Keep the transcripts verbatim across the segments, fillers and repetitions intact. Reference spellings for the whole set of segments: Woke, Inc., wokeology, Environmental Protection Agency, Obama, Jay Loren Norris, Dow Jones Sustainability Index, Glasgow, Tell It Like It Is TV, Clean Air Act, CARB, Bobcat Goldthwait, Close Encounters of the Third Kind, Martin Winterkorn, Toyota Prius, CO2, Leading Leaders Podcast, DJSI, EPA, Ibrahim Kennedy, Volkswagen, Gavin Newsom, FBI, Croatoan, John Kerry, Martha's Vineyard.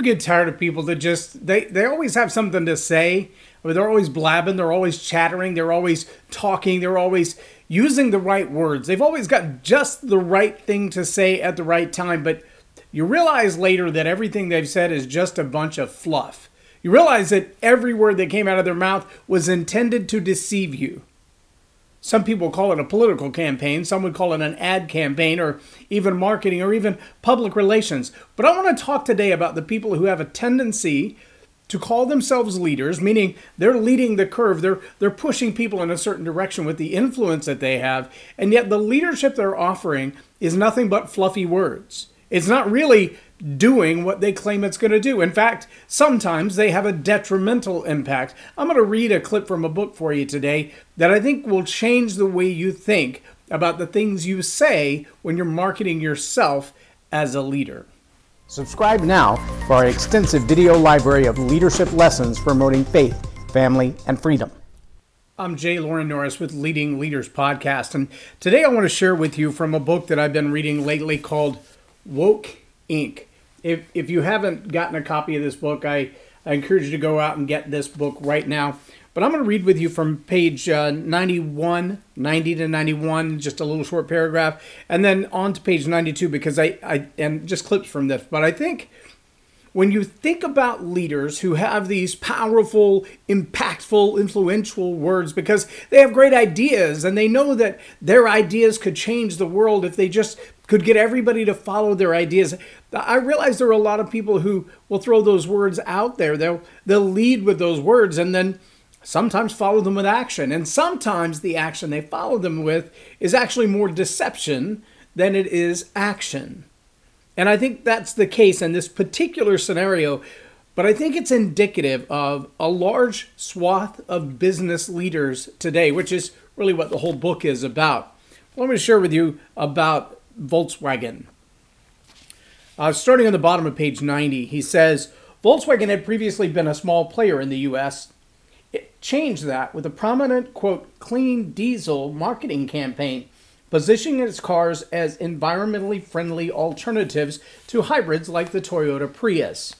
ever get tired of people that just, they, they always have something to say. I mean, they're always blabbing, they're always chattering, they're always talking, they're always using the right words. They've always got just the right thing to say at the right time, but you realize later that everything they've said is just a bunch of fluff. You realize that every word that came out of their mouth was intended to deceive you. Some people call it a political campaign, some would call it an ad campaign, or even marketing, or even public relations. But I want to talk today about the people who have a tendency to call themselves leaders, meaning they're leading the curve, they're, they're pushing people in a certain direction with the influence that they have, and yet the leadership they're offering is nothing but fluffy words. It's not really doing what they claim it's going to do. In fact, sometimes they have a detrimental impact. I'm going to read a clip from a book for you today that I think will change the way you think about the things you say when you're marketing yourself as a leader. Subscribe now for our extensive video library of leadership lessons promoting faith, family, and freedom. I'm Jay Loren Norris with Leading Leaders Podcast, and today I want to share with you from a book that I've been reading lately called Woke, Incorporated. If if you haven't gotten a copy of this book, I, I encourage you to go out and get this book right now. But I'm going to read with you from page uh, ninety-one, ninety to ninety-one, just a little short paragraph, and then on to page ninety-two, because I, I and just clips from this. But I think when you think about leaders who have these powerful, impactful, influential words, because they have great ideas and they know that their ideas could change the world if they just could get everybody to follow their ideas. I realize there are a lot of people who will throw those words out there. They'll, they'll lead with those words and then sometimes follow them with action. And sometimes the action they follow them with is actually more deception than it is action. And I think that's the case in this particular scenario. But I think it's indicative of a large swath of business leaders today, which is really what the whole book is about. Well, I'm going to share with you about Volkswagen. Uh, starting on the bottom of page ninety, he says, Volkswagen had previously been a small player in the U S. It changed that with a prominent, quote, clean diesel marketing campaign, positioning its cars as environmentally friendly alternatives to hybrids like the Toyota Prius.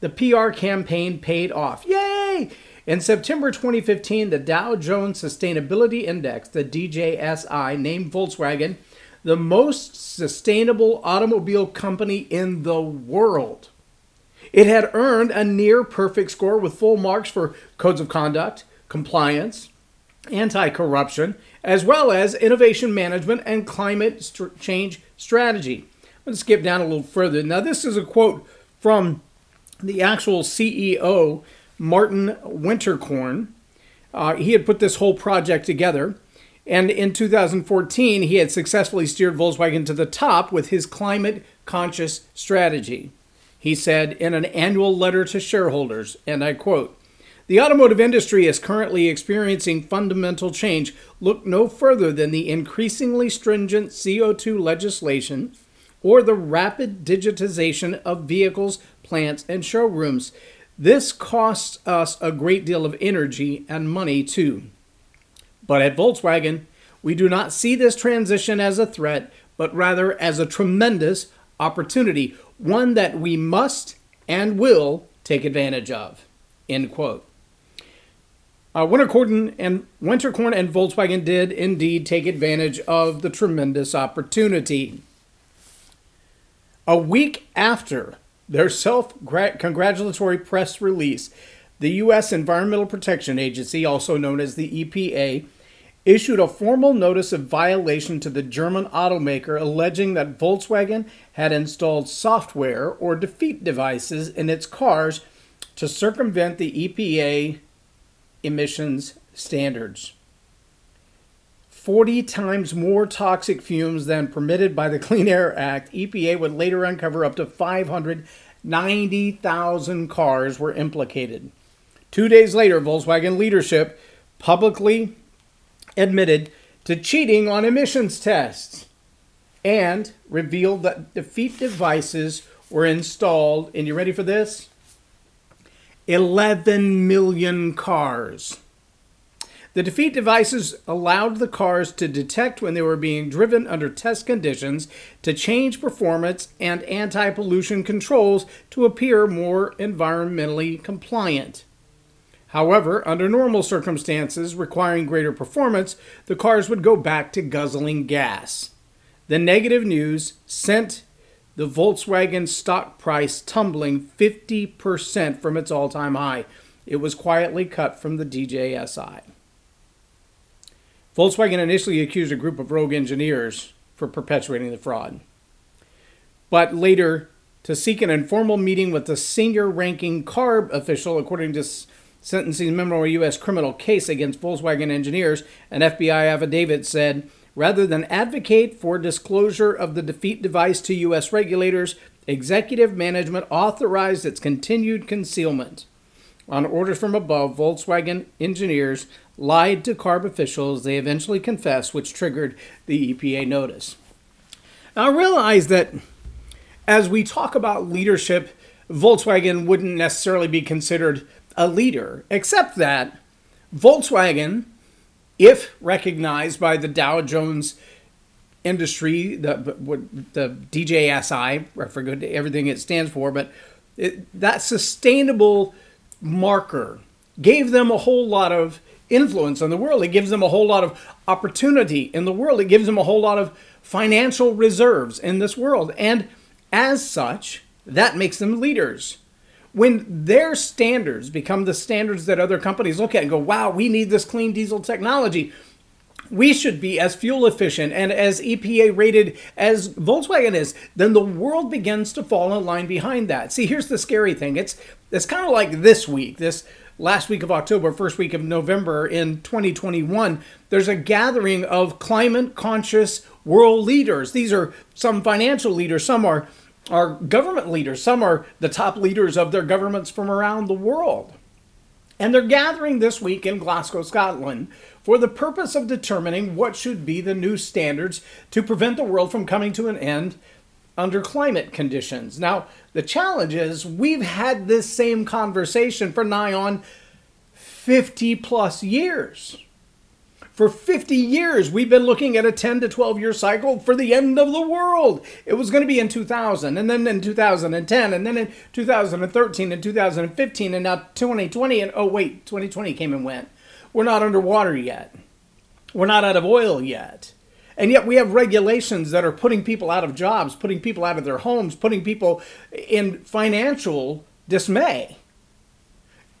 The P R campaign paid off. Yay! In September twenty fifteen, the Dow Jones Sustainability Index, the D J S I, named Volkswagen the most sustainable automobile company in the world. It had earned a near-perfect score with full marks for codes of conduct, compliance, anti-corruption, as well as innovation management and climate st- change strategy. I'm going to skip down a little further. Now, this is a quote from the actual C E O, Martin Winterkorn. Uh, he had put this whole project together. And in two thousand fourteen, he had successfully steered Volkswagen to the top with his climate-conscious strategy. He said in an annual letter to shareholders, and I quote, "The automotive industry is currently experiencing fundamental change. Look no further than the increasingly stringent C O two legislation or the rapid digitization of vehicles, plants, and showrooms. This costs us a great deal of energy and money, too. But at Volkswagen, we do not see this transition as a threat, but rather as a tremendous opportunity, one that we must and will take advantage of." End quote. Uh, Winterkorn and Winterkorn and Volkswagen did indeed take advantage of the tremendous opportunity. A week after their self-congratulatory press release, the U S Environmental Protection Agency, also known as the E P A, issued a formal notice of violation to the German automaker alleging that Volkswagen had installed software or defeat devices in its cars to circumvent the E P A emissions standards. forty times more toxic fumes than permitted by the Clean Air Act, E P A would later uncover up to five hundred ninety thousand cars were implicated. Two days later, Volkswagen leadership publicly admitted to cheating on emissions tests and revealed that defeat devices were installed, and you ready for this? eleven million cars. The defeat devices allowed the cars to detect when they were being driven under test conditions, to change performance, and anti-pollution controls to appear more environmentally compliant. However, under normal circumstances requiring greater performance, the cars would go back to guzzling gas. The negative news sent the Volkswagen stock price tumbling fifty percent from its all-time high. It was quietly cut from the D J S I. Volkswagen initially accused a group of rogue engineers for perpetuating the fraud, but later to seek an informal meeting with the senior ranking CARB official, according to sentencing memo, a U S criminal case against Volkswagen engineers. An F B I affidavit said, rather than advocate for disclosure of the defeat device to U S regulators, executive management authorized its continued concealment. On orders from above, Volkswagen engineers lied to CARB officials. They eventually confessed, which triggered the E P A notice. Now, I realize that as we talk about leadership, Volkswagen wouldn't necessarily be considered a leader, except that Volkswagen, if recognized by the Dow Jones industry, the, the D J S I, I forget everything it stands for, but it, that sustainable marker gave them a whole lot of influence in the world. It gives them a whole lot of opportunity in the world. It gives them a whole lot of financial reserves in this world. And as such, that makes them leaders. When their standards become the standards that other companies look at and go, wow, we need this clean diesel technology. We should be as fuel efficient and as E P A rated as Volkswagen is. Then the world begins to fall in line behind that. See, here's the scary thing. It's it's kind of like this week, this last week of October, first week of November in twenty twenty-one. There's a gathering of climate conscious world leaders. These are some financial leaders. Some are, are government leaders. Some are the top leaders of their governments from around the world. And they're gathering this week in Glasgow, Scotland, for the purpose of determining what should be the new standards to prevent the world from coming to an end under climate conditions. Now, the challenge is we've had this same conversation for nigh on fifty plus years. For fifty years, we've been looking at a ten to twelve year cycle for the end of the world. It was going to be in two thousand, and then in two thousand ten, and then in two thousand thirteen, and two thousand fifteen, and now twenty twenty, and oh wait, twenty twenty came and went. We're not underwater yet. We're not out of oil yet. And yet we have regulations that are putting people out of jobs, putting people out of their homes, putting people in financial dismay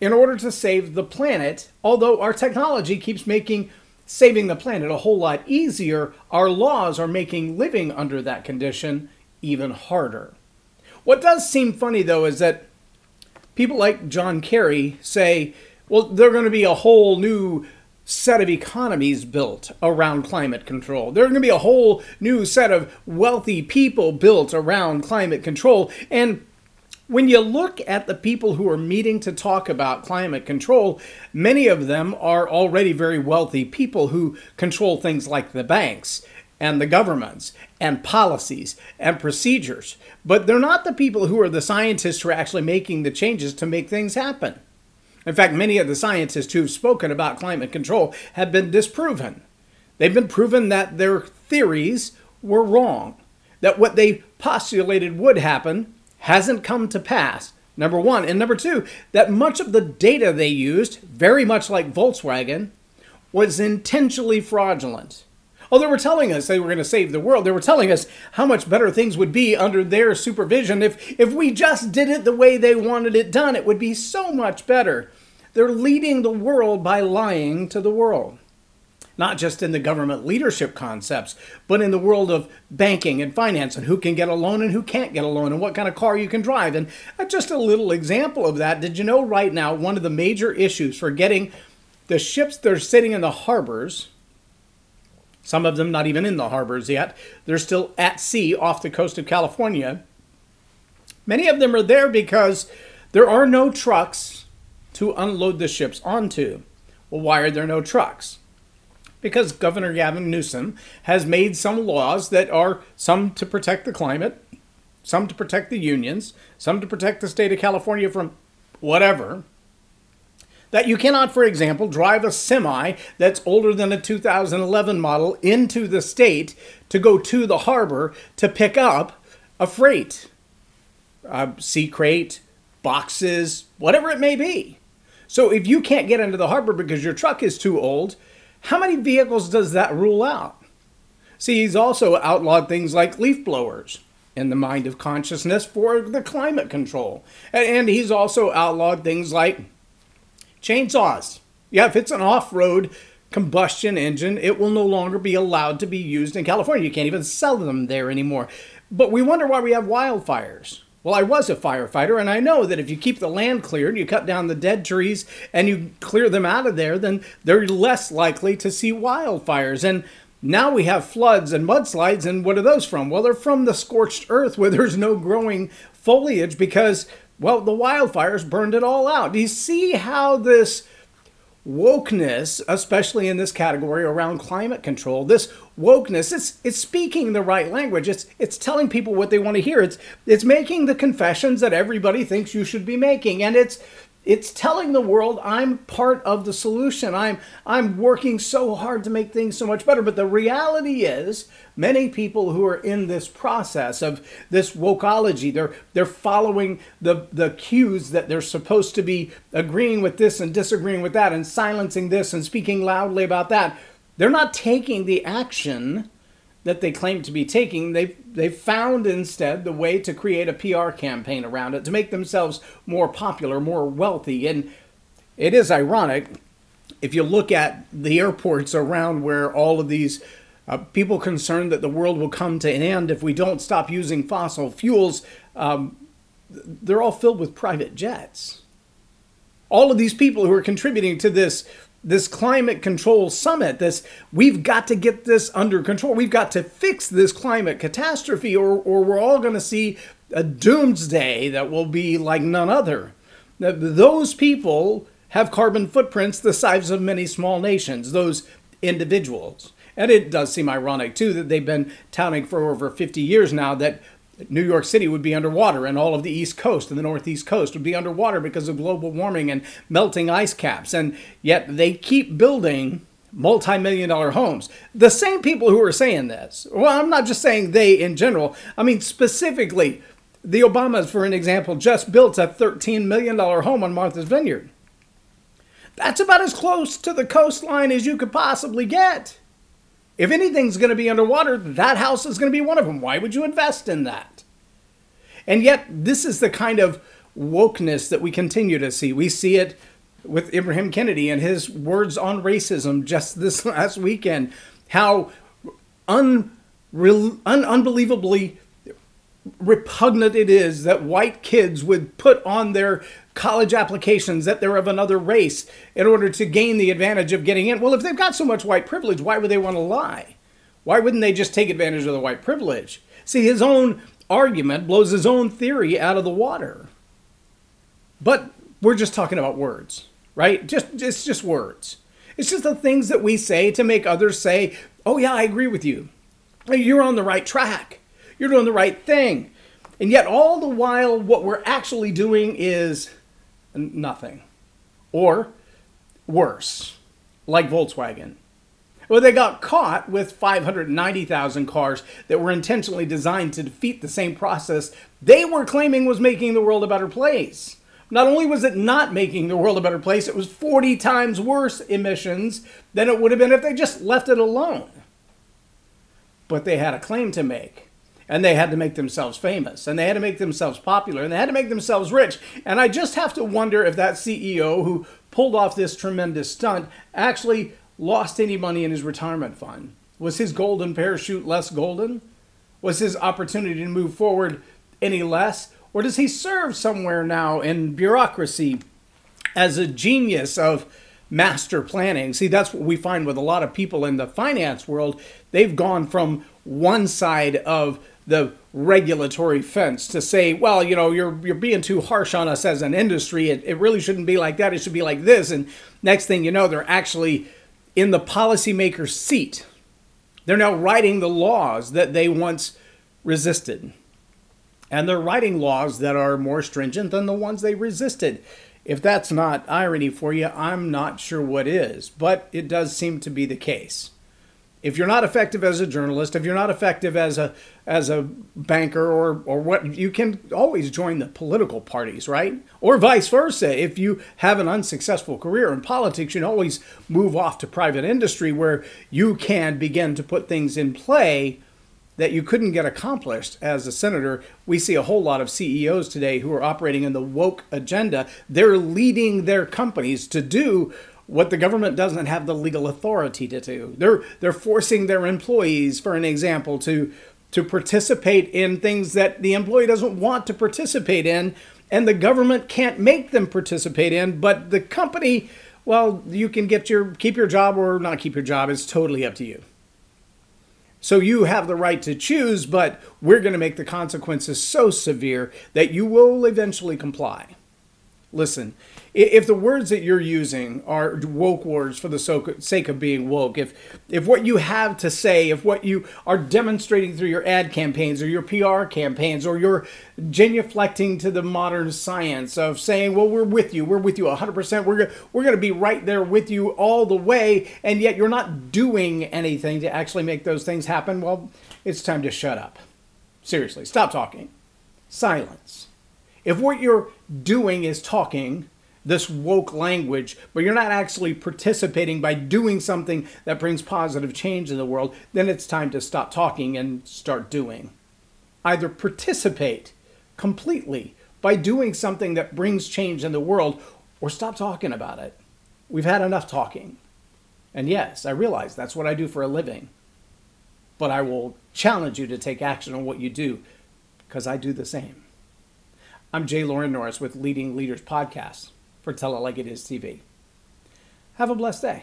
in order to save the planet. Although our technology keeps making saving the planet a whole lot easier, our laws are making living under that condition even harder. What does seem funny, though, is that people like John Kerry say, well, there are going to be a whole new set of economies built around climate control. There are going to be a whole new set of wealthy people built around climate control. And when you look at the people who are meeting to talk about climate control, many of them are already very wealthy people who control things like the banks and the governments and policies and procedures. But they're not the people who are the scientists who are actually making the changes to make things happen. In fact, many of the scientists who've spoken about climate control have been disproven. They've been proven that their theories were wrong, that what they postulated would happen hasn't come to pass, number one. And number two, that much of the data they used, very much like Volkswagen, was intentionally fraudulent. Oh, they were telling us they were going to save the world. They were telling us how much better things would be under their supervision. If, if we just did it the way they wanted it done, it would be so much better. They're leading the world by lying to the world. Not just in the government leadership concepts, but in the world of banking and finance and who can get a loan and who can't get a loan and what kind of car you can drive. And just a little example of that, did you know right now one of the major issues for getting the ships that are sitting in the harbors, some of them not even in the harbors yet, they're still at sea off the coast of California. Many of them are there because there are no trucks to unload the ships onto. Well, why are there no trucks? Because Governor Gavin Newsom has made some laws that are some to protect the climate, some to protect the unions, some to protect the state of California from whatever, that you cannot, for example, drive a semi that's older than a two thousand eleven model into the state to go to the harbor to pick up a freight, a sea crate, boxes, whatever it may be. So if you can't get into the harbor because your truck is too old, how many vehicles does that rule out? See, he's also outlawed things like leaf blowers in the mind of consciousness for the climate control. And he's also outlawed things like chainsaws. Yeah, if it's an off-road combustion engine, it will no longer be allowed to be used in California. You can't even sell them there anymore. But we wonder why we have wildfires. Well, I was a firefighter, and I know that if you keep the land cleared, you cut down the dead trees, and you clear them out of there, then they're less likely to see wildfires. And now we have floods and mudslides, and what are those from? Well, they're from the scorched earth where there's no growing foliage because, well, the wildfires burned it all out. Do you see how this wokeness, especially in this category around climate control, this wokeness, it's it's speaking the right language. It's it's telling people what they want to hear. It's it's making the confessions that everybody thinks you should be making. And it's it's telling the world I'm part of the solution. I'm I'm working so hard to make things so much better. But the reality is many people who are in this process of this wokeology, they're they're following the, the cues that they're supposed to be agreeing with this and disagreeing with that and silencing this and speaking loudly about that. They're not taking the action that they claim to be taking. They've, they've found instead the way to create a P R campaign around it to make themselves more popular, more wealthy. And it is ironic if you look at the airports around where all of these uh, people concerned that the world will come to an end if we don't stop using fossil fuels, um, they're all filled with private jets. All of these people who are contributing to this This climate control summit, this we've got to get this under control. We've got to fix this climate catastrophe or, or we're all going to see a doomsday that will be like none other. Those people have carbon footprints the size of many small nations, those individuals. And it does seem ironic, too, that they've been touting for over fifty years now that New York City would be underwater and all of the East Coast and the Northeast Coast would be underwater because of global warming and melting ice caps. And yet they keep building multi-million dollar homes. The same people who are saying this, well, I'm not just saying they in general. I mean, specifically, the Obamas, for an example, just built a thirteen million dollar home on Martha's Vineyard. That's about as close to the coastline as you could possibly get. If anything's going to be underwater, that house is going to be one of them. Why would you invest in that? And yet, this is the kind of wokeness that we continue to see. We see it with Ibrahim Kennedy and his words on racism just this last weekend, how unreal, un- unbelievably repugnant it is that white kids would put on their college applications that they're of another race in order to gain the advantage of getting in. Well, if they've got so much white privilege, why would they want to lie? Why wouldn't they just take advantage of the white privilege? See, his own argument blows his own theory out of the water. But we're just talking about words, right? Just, it's just words. It's just the things that we say to make others say, oh yeah, I agree with you. You're on the right track. You're doing the right thing. And yet all the while, what we're actually doing is nothing. Or worse, like Volkswagen. Well, they got caught with five hundred ninety thousand cars that were intentionally designed to defeat the same process they were claiming was making the world a better place. Not only was it not making the world a better place, it was forty times worse emissions than it would have been if they just left it alone. But they had a claim to make. And they had to make themselves famous, and they had to make themselves popular, and they had to make themselves rich. And I just have to wonder if that C E O who pulled off this tremendous stunt actually lost any money in his retirement fund. Was his golden parachute less golden? Was his opportunity to move forward any less? Or does he serve somewhere now in bureaucracy as a genius of master planning? See, that's what we find with a lot of people in the finance world. They've gone from one side of the regulatory fence to say, well, you know, you're you're being too harsh on us as an industry. It, it really shouldn't be like that. It should be like this. And next thing you know, they're actually in the policymaker's seat. They're now writing the laws that they once resisted. And they're writing laws that are more stringent than the ones they resisted. If that's not irony for you, I'm not sure what is, but it does seem to be the case. If you're not effective as a journalist, if you're not effective as a as a banker or or what, you can always join the political parties, right? Or vice versa. If you have an unsuccessful career in politics, you can always move off to private industry where you can begin to put things in play that you couldn't get accomplished as a senator. We see a whole lot of C E Os today who are operating in the woke agenda. They're leading their companies to do what the government doesn't have the legal authority to do. They're they're forcing their employees, for an example, to to participate in things that the employee doesn't want to participate in, and the government can't make them participate in, but the company, well, you can get your keep your job or not keep your job. It's totally up to you. So you have the right to choose, but we're going to make the consequences so severe that you will eventually comply. Listen, if the words that you're using are woke words for the sake of being woke, if if what you have to say, if what you are demonstrating through your ad campaigns or your P R campaigns or your genuflecting to the modern science of saying, well, we're with you, we're with you one hundred percent, we're, we're going to be right there with you all the way, and yet you're not doing anything to actually make those things happen, well, it's time to shut up. Seriously, stop talking. Silence. If what you're doing is talking this woke language, but you're not actually participating by doing something that brings positive change in the world, then it's time to stop talking and start doing. Either participate completely by doing something that brings change in the world, or stop talking about it. We've had enough talking. And yes, I realize that's what I do for a living. But I will challenge you to take action on what you do, because I do the same. I'm Jay Loren Norris with Leading Leaders Podcast for Tell It Like It Is T V. Have a blessed day.